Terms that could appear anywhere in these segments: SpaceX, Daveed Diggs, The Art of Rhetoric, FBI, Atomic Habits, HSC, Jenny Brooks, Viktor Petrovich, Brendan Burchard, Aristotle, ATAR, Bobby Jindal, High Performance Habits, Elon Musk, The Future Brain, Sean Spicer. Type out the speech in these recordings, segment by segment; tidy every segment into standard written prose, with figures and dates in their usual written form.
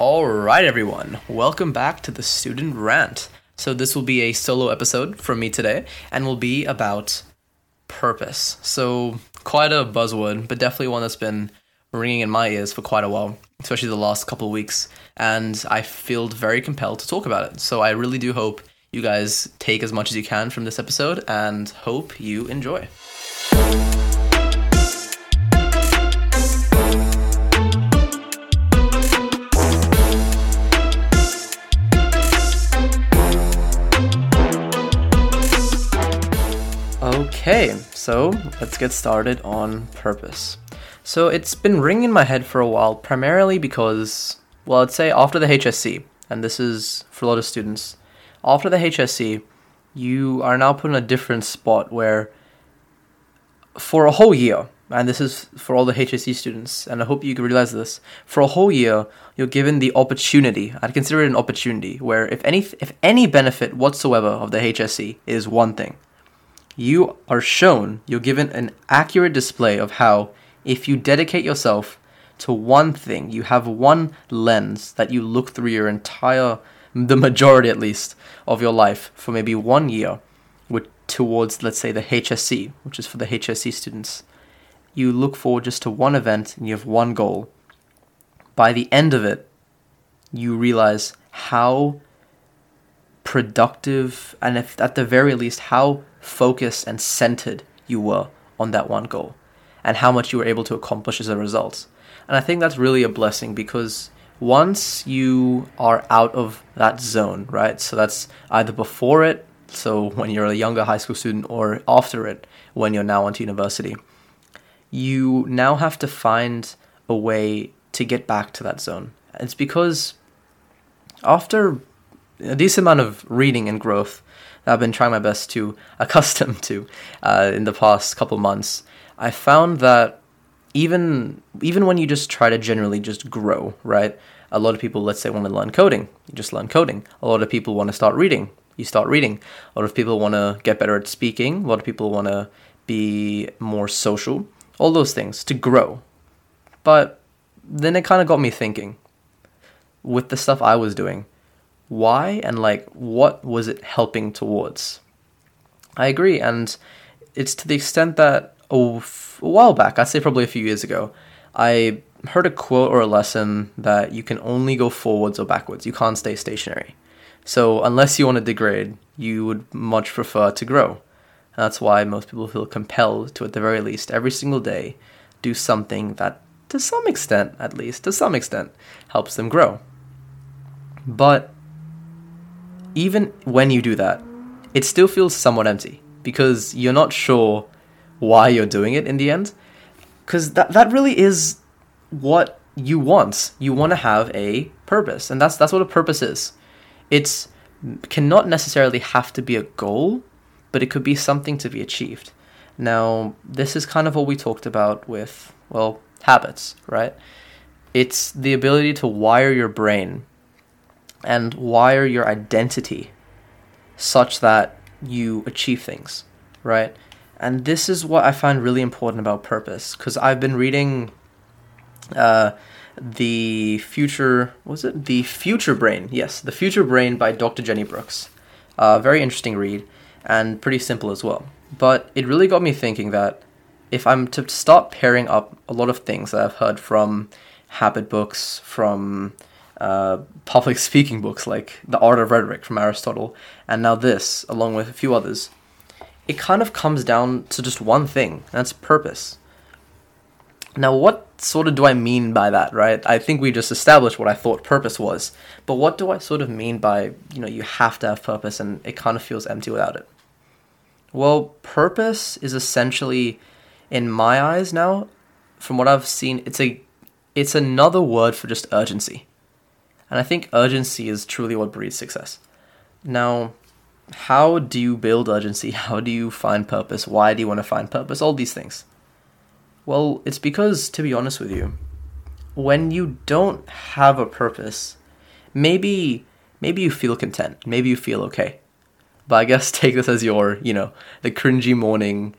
All right, everyone, welcome back to the Student Rant. So this will be a solo episode from me today and will be about purpose. So quite a buzzword, but definitely one that's been ringing in my ears for quite a while, especially the last couple of weeks. And I feel very compelled to talk about it. So I really do hope you guys take as much as you can from this episode and hope you enjoy. Okay, so let's get started on purpose. So it's been ringing in my head for a while, primarily because, well, I'd say after the HSC, and this is for a lot of students, after the HSC, you are now put in a different spot where for a whole year, and this is for all the HSC students, and I hope you can realize this, for a whole year, you're given the opportunity, I'd consider it an opportunity, where if any benefit whatsoever of the HSC is one thing. You are shown, you're given an accurate display of how, if you dedicate yourself to one thing, you have one lens that you look through your entire, the majority at least, of your life for maybe 1 year towards, let's say, the HSC, which is for the HSC students. You look forward just to one event and you have one goal. By the end of it, you realize how productive and, if at the very least, how focused and centered you were on that one goal and how much you were able to accomplish as a result. And I think that's really a blessing, because once you are out of that zone, right? So that's either before it, so when you're a younger high school student, or after it, when you're now onto university, you now have to find a way to get back to that zone. It's because after a decent amount of reading and growth that I've been trying my best to accustom to in the past couple months, I found that even when you just try to generally just grow, right? A lot of people, let's say, want to learn coding. You just learn coding. A lot of people want to start reading. You start reading. A lot of people want to get better at speaking. A lot of people want to be more social. All those things to grow. But then it kind of got me thinking with the stuff I was doing. Why and what was it helping towards? I agree, and it's to the extent that a while back, I'd say probably a few years ago, I heard a quote or a lesson that you can only go forwards or backwards. You can't stay stationary. So unless you want to degrade, you would much prefer to grow. And that's why most people feel compelled to, at the very least, every single day, do something that, to some extent, at least, helps them grow. But even when you do that, it still feels somewhat empty because you're not sure why you're doing it in the end. Because that really is what you want. You want to have a purpose, and that's what a purpose is. It cannot necessarily have to be a goal, but it could be something to be achieved. Now, this is kind of what we talked about with, well, habits, right? It's the ability to wire your brain and wire your identity such that you achieve things, right? And this is what I find really important about purpose, because I've been reading The Future Brain. Yes, The Future Brain by Dr. Jenny Brooks. Very interesting read and pretty simple as well. But it really got me thinking that if I'm to start pairing up a lot of things that I've heard from habit books, from public speaking books like The Art of Rhetoric from Aristotle, and now this, along with a few others, it kind of comes down to just one thing, and that's purpose. Now, what sort of do I mean by that, right? I think we just established what I thought purpose was, but what do I sort of mean by, you have to have purpose and it kind of feels empty without it? Well, purpose is essentially, in my eyes now, from what I've seen, it's another word for just urgency. And I think urgency is truly what breeds success. Now, how do you build urgency? How do you find purpose? Why do you want to find purpose? All these things. Well, it's because, to be honest with you, when you don't have a purpose, maybe you feel content. Maybe you feel okay. But I guess take this as your, the cringy morning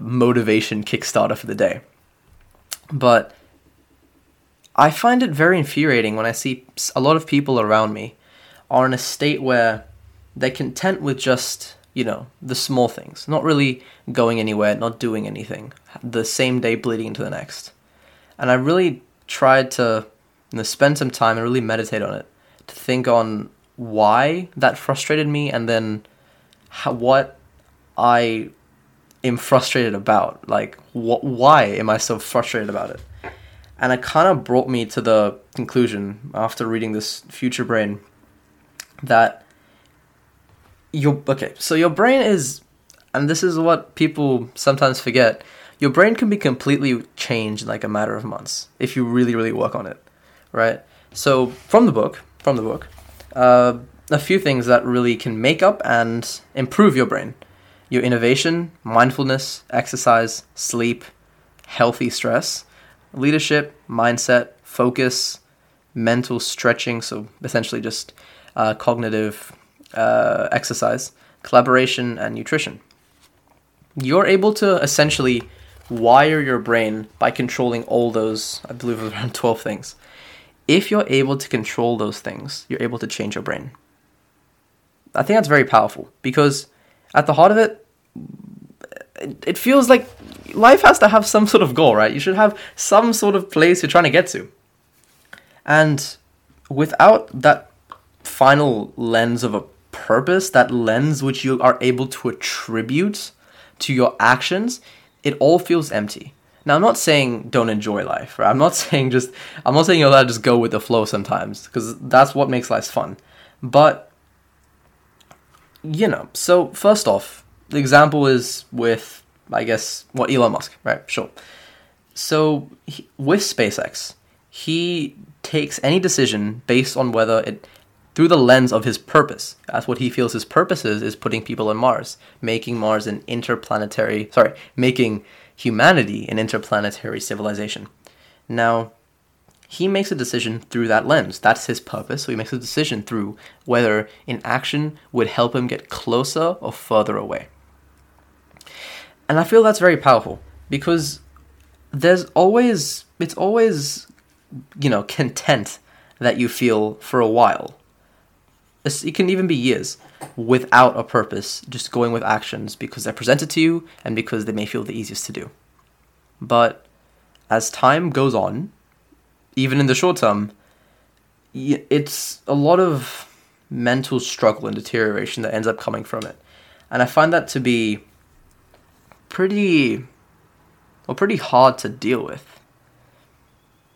motivation kickstarter for the day. But I find it very infuriating when I see a lot of people around me are in a state where they're content with just, you know, the small things, not really going anywhere, not doing anything, the same day bleeding into the next. And I really tried to, you know, spend some time and really meditate on it, to think on why that frustrated me and then what I am frustrated about. Like, why am I so frustrated about it? And it kind of brought me to the conclusion after reading this Future Brain that your brain is, and this is what people sometimes forget, your brain can be completely changed in like a matter of months if you really, really work on it, right? So from the book, a few things that really can make up and improve your brain: your innovation, mindfulness, exercise, sleep, healthy stress, leadership, mindset, focus, mental stretching, so essentially just cognitive exercise, collaboration, and nutrition. You're able to essentially wire your brain by controlling all those, I believe around 12 things. If you're able to control those things, you're able to change your brain. I think that's very powerful, because at the heart of it, it feels like life has to have some sort of goal, right? You should have some sort of place you're trying to get to. And without that final lens of a purpose, that lens which you are able to attribute to your actions, it all feels empty. Now, I'm not saying don't enjoy life, right? I'm not saying you're allowed to just go with the flow sometimes, because that's what makes life fun. But, you know, so first off, the example is with, I guess, what, Elon Musk, right? Sure. So with SpaceX, he takes any decision based on whether it, through the lens of his purpose. That's what he feels his purpose is putting people on Mars, making Mars an making humanity an interplanetary civilization. Now, he makes a decision through that lens. That's his purpose. So he makes a decision through whether an action would help him get closer or further away. And I feel that's very powerful, because it's always, you know, content that you feel for a while. It can even be years without a purpose, just going with actions because they're presented to you and because they may feel the easiest to do. But as time goes on, even in the short term, it's a lot of mental struggle and deterioration that ends up coming from it. And I find that to be pretty hard to deal with.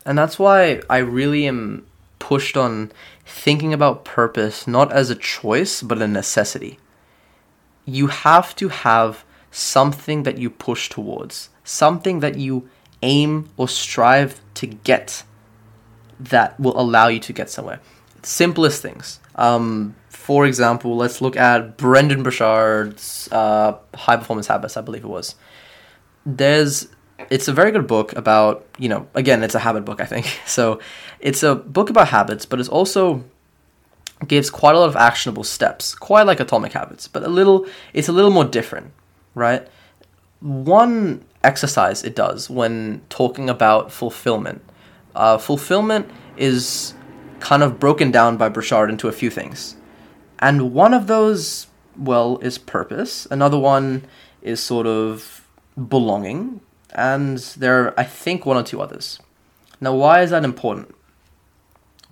And that's why I really am pushed on thinking about purpose not as a choice but a necessity. You have to have something that you push towards, something that you aim or strive to get that will allow you to get somewhere. Simplest things. For example, let's look at Brendan Burchard's High Performance Habits, I believe it was. It's a very good book about, you know, again, it's a habit book, I think. So it's a book about habits, but it also gives quite a lot of actionable steps, quite like Atomic Habits, but it's a little more different, right? One exercise it does when talking about fulfillment. Fulfillment is kind of broken down by Burchard into a few things. And one of those, well, is purpose. Another one is sort of belonging. And there are, I think, one or two others. Now, why is that important?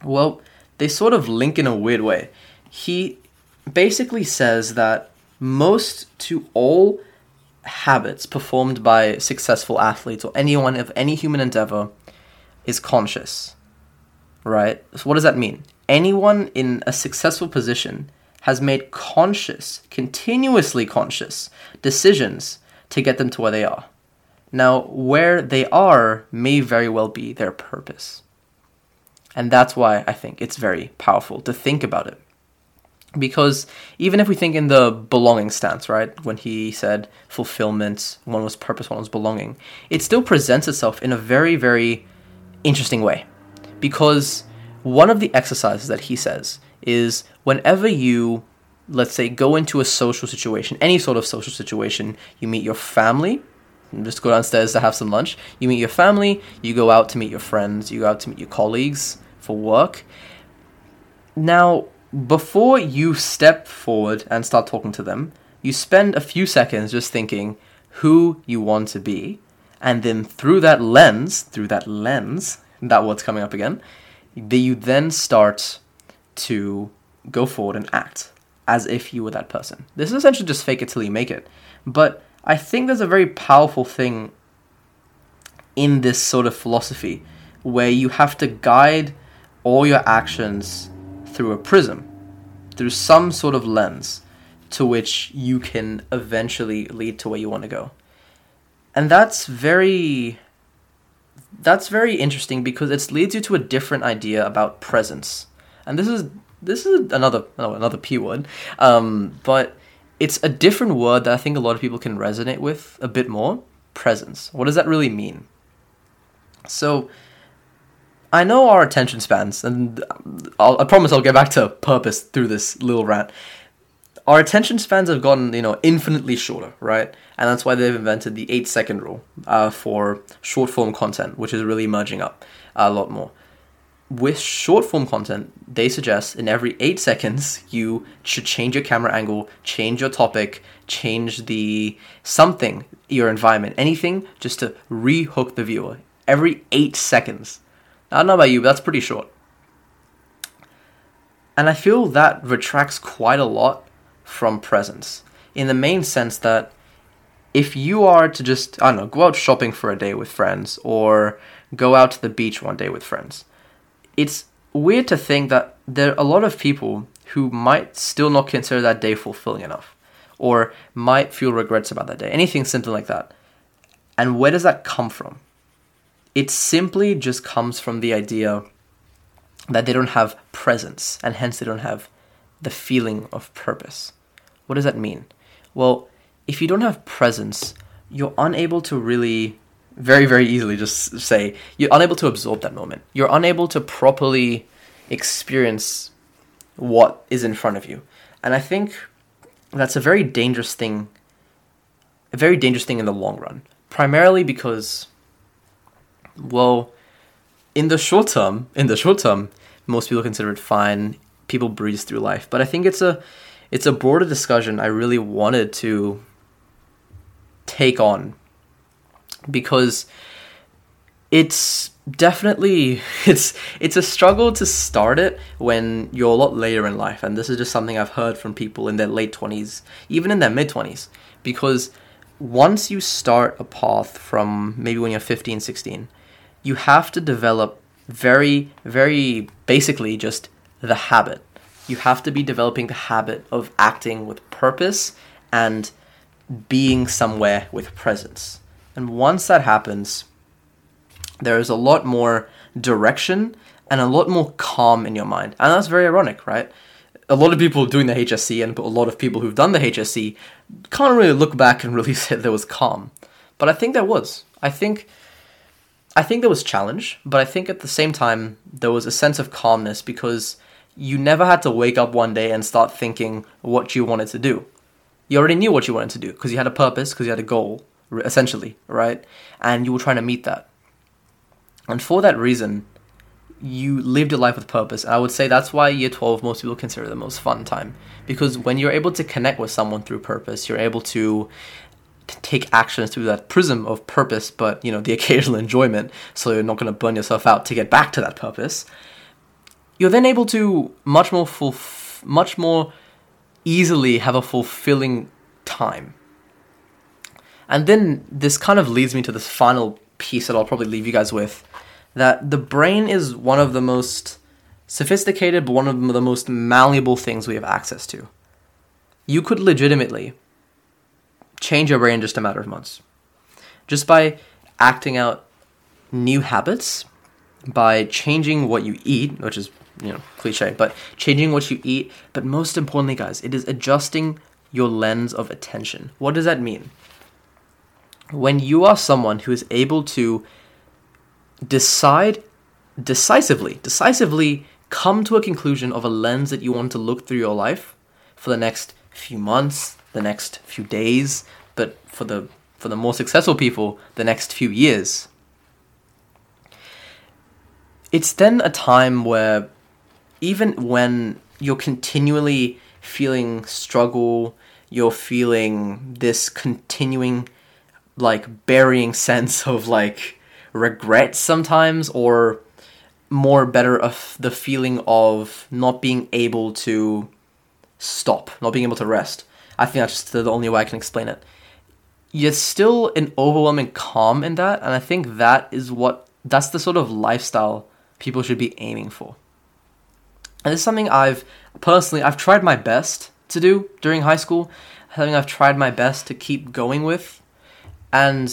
Well, they sort of link in a weird way. He basically says that most to all habits performed by successful athletes or anyone of any human endeavor is conscious, right? So what does that mean? Anyone in a successful position has made continuously conscious decisions to get them to where they are. Now, where they are may very well be their purpose. And that's why I think it's very powerful to think about it. Because even if we think in the belonging stance, right, when he said fulfillment, one was purpose, one was belonging, it still presents itself in a very, very interesting way. Because one of the exercises that he says is whenever you, let's say, go into a social situation, any sort of social situation, you meet your family, just go downstairs to have some lunch. You meet your family, you go out to meet your friends, you go out to meet your colleagues for work. Now, before you step forward and start talking to them, you spend a few seconds just thinking who you want to be, and then through that lens, that word's coming up again, you then start to go forward and act as if you were that person. This is essentially just fake it till you make it. But I think there's a very powerful thing in this sort of philosophy where you have to guide all your actions through a prism, through some sort of lens to which you can eventually lead to where you want to go. And that's very interesting because it leads you to a different idea about presence. And this is another P word, but it's a different word that I think a lot of people can resonate with a bit more. Presence. What does that really mean? So I know our attention spans, and I promise I'll get back to purpose through this little rant. Our attention spans have gotten, infinitely shorter, right? And that's why they've invented the 8-second rule for short-form content, which is really merging up a lot more. With short-form content, they suggest in every 8 seconds, you should change your camera angle, change your topic, change your environment, anything, just to re-hook the viewer. Every 8 seconds. Now, I don't know about you, but that's pretty short. And I feel that retracts quite a lot from presence, in the main sense that if you are to just, go out shopping for a day with friends or go out to the beach one day with friends, it's weird to think that there are a lot of people who might still not consider that day fulfilling enough or might feel regrets about that day, anything simple like that. And where does that come from? It simply just comes from the idea that they don't have presence and hence they don't have the feeling of purpose. What does that mean? Well, if you don't have presence, you're unable to really, very, very easily just say, you're unable to absorb that moment. You're unable to properly experience what is in front of you. And I think that's a very dangerous thing in the long run, primarily because, well, in the short term, most people consider it fine. People breeze through life, but I think it's a broader discussion I really wanted to take on because it's definitely a struggle to start it when you're a lot later in life, and this is just something I've heard from people in their late 20s, even in their mid 20s, because once you start a path from maybe when you're 15, 16, you have to develop very, very basically just the habit. You have to be developing the habit of acting with purpose and being somewhere with presence. And once that happens, there is a lot more direction and a lot more calm in your mind. And that's very ironic, right? A lot of people doing the HSC and a lot of people who've done the HSC can't really look back and really say there was calm. But I think there was. I think there was challenge, but I think at the same time, there was a sense of calmness because you never had to wake up one day and start thinking what you wanted to do. You already knew what you wanted to do because you had a purpose, because you had a goal, essentially, right? And you were trying to meet that. And for that reason, you lived your life with purpose. And I would say that's why year 12, most people consider the most fun time, because when you're able to connect with someone through purpose, you're able to take actions through that prism of purpose, but, the occasional enjoyment, so you're not going to burn yourself out to get back to that purpose, you're then able to much more easily have a fulfilling time. And then this kind of leads me to this final piece that I'll probably leave you guys with, that the brain is one of the most sophisticated, but one of the most malleable things we have access to. You could legitimately change your brain in just a matter of months. Just by acting out new habits, by changing what you eat, which is, cliche, but changing what you eat. But most importantly, guys, it is adjusting your lens of attention. What does that mean? When you are someone who is able to decide decisively come to a conclusion of a lens that you want to look through your life for the next few months, the next few days, but for the for the more successful people the next few years. It's then a time where even when you're continually feeling struggle, you're feeling this continuing burying sense of regret sometimes, or more better of the feeling of not being able to stop, not being able to rest. I think that's just the only way I can explain it. You're still an overwhelming calm in that, and I think that is that's the sort of lifestyle people should be aiming for. And it's something I've tried my best to do during high school, something I've tried my best to keep going with. And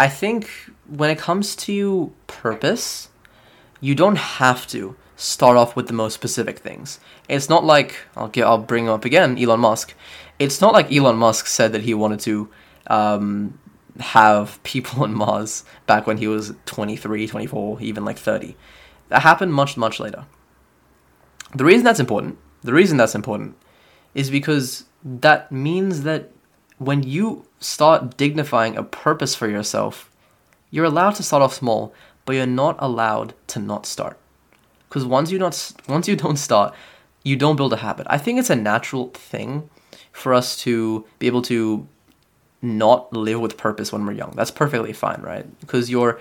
I think when it comes to purpose, you don't have to start off with the most specific things. It's not like, I'll bring up again, Elon Musk. It's not like Elon Musk said that he wanted to have people on Mars back when he was 23, 24, even 30. That happened much, much later. The reason that's important is because that means that when you start dignifying a purpose for yourself, you're allowed to start off small, but you're not allowed to not start. Because once you don't start, you don't build a habit. I think it's a natural thing for us to be able to not live with purpose when we're young. That's perfectly fine, right? Because your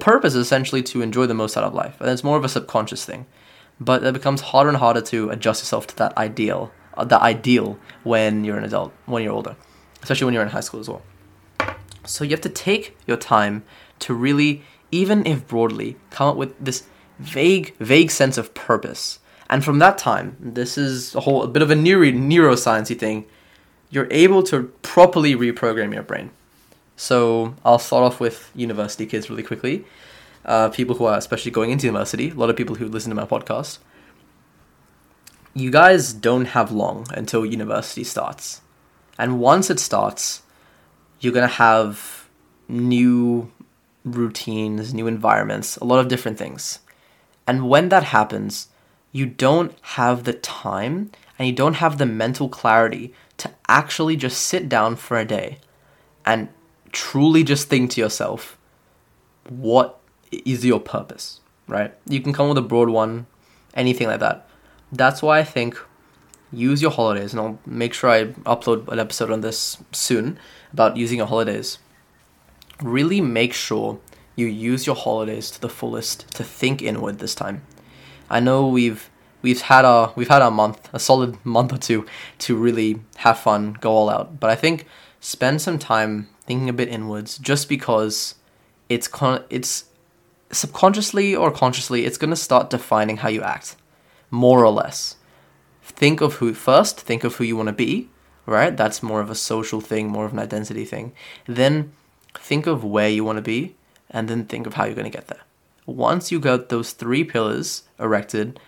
purpose is essentially to enjoy the most out of life. And it's more of a subconscious thing. But it becomes harder and harder to adjust yourself to that ideal when you're an adult, when you're older, especially when you're in high school as well. So you have to take your time to really, even if broadly, come up with this vague sense of purpose. And from that time, this is a bit of a neuroscience-y thing, you're able to properly reprogram your brain. So I'll start off with university kids really quickly, people who are especially going into university, a lot of people who listen to my podcast. You guys don't have long until university starts. And once it starts, you're going to have new routines, new environments, a lot of different things. And when that happens, you don't have the time and you don't have the mental clarity to actually just sit down for a day and truly just think to yourself, what is your purpose, right? You can come with a broad one, anything like that. That's why I think use your holidays, and I'll make sure I upload an episode on this soon about using your holidays. Really make sure you use your holidays to the fullest to think inward this time. I know we've had our month, a solid month or two, to really have fun, go all out. But I think spend some time thinking a bit inwards, just because it's subconsciously or consciously, it's going to start defining how you act, more or less. Think of who you want to be, right? That's more of a social thing, more of an identity thing. Then think of where you want to be, and then think of how you're going to get there. Once you got those three pillars erected,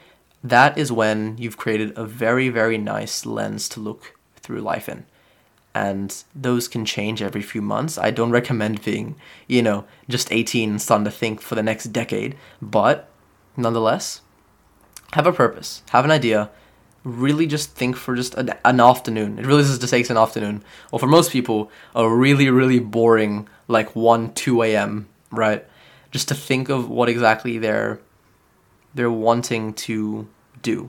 that is when you've created a very, very nice lens to look through life in. And those can change every few months. I don't recommend being, just 18 and starting to think for the next decade. But nonetheless, have a purpose, have an idea, really just think for just an afternoon. It really just takes an afternoon. Or for most people, a really, really boring 1, 2 a.m., right? Just to think of what exactly they're wanting to do,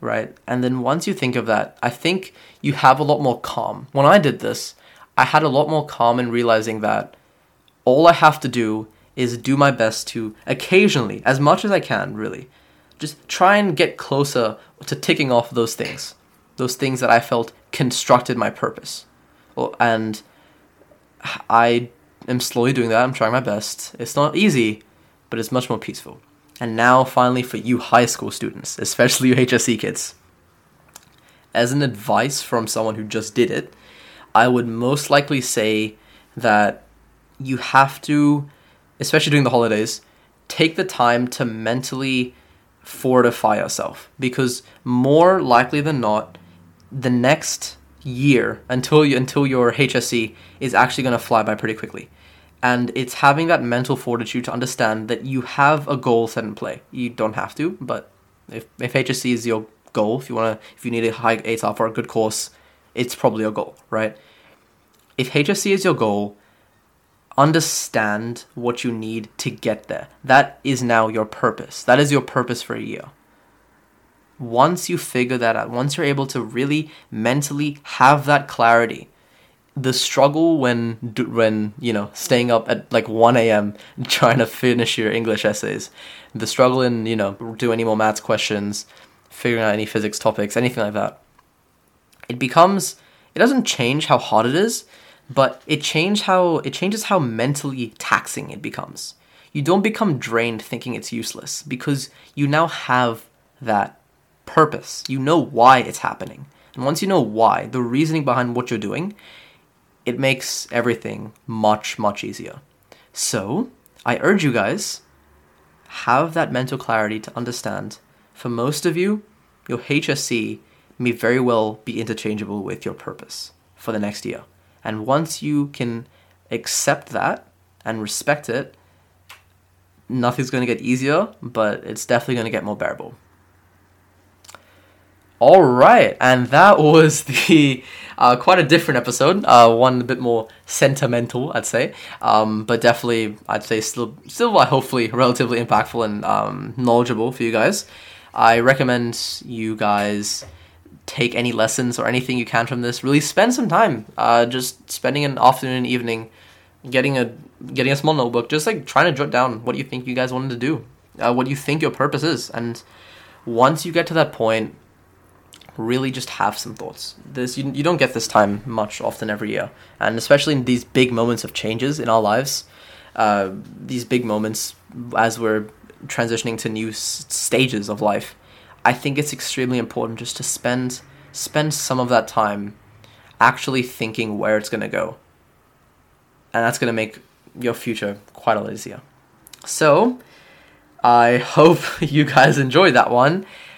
right? And then once you think of that, I think you have a lot more calm. When I did this, I had a lot more calm in realizing that all I have to do is do my best to occasionally, as much as I can, really, just try and get closer to ticking off those things that I felt constructed my purpose. And I am slowly doing that. I'm trying my best. It's not easy, but it's much more peaceful. And now, finally, for you high school students, especially you HSC kids, as an advice from someone who just did it, I would most likely say that you have to, especially during the holidays, take the time to mentally fortify yourself, because more likely than not, the next year until your HSC is actually going to fly by pretty quickly. And it's having that mental fortitude to understand that you have a goal set in play. You don't have to, but if HSC is your goal, if you need a high ATAR for a good course, it's probably your goal, right? If HSC is your goal, Understand what you need to get there. That is now your purpose. That is your purpose for a year. Once you figure that out, once you're able to really mentally have that clarity, the struggle when you know, staying up at like 1 a.m. trying to finish your English essays, the struggle in, you know, do any more maths questions, figuring out any physics topics, anything like that, it doesn't change how hard it is, but it changes how mentally taxing it becomes. You don't become drained thinking it's useless because you now have that purpose. You know why it's happening. And once you know why, the reasoning behind what you're doing, it makes everything much, much easier. So I urge you guys, have that mental clarity to understand. For most of you, your HSC may very well be interchangeable with your purpose for the next year. And once you can accept that and respect it, nothing's going to get easier, but it's definitely going to get more bearable. All right, and that was the quite a different episode, one a bit more sentimental, I'd say, but definitely, I'd say still hopefully relatively impactful and knowledgeable for you guys. I recommend you guys take any lessons or anything you can from this. Really spend some time, just spending an afternoon and evening, getting a small notebook, just like trying to jot down what you think you guys wanted to do, what you think your purpose is. And once you get to that point, really just have some thoughts. You don't get this time much often every year. And especially in these big moments of changes in our lives, these big moments as we're transitioning to new stages of life, I think it's extremely important just to spend some of that time actually thinking where it's going to go. And that's going to make your future quite a lot easier. So I hope you guys enjoyed that one,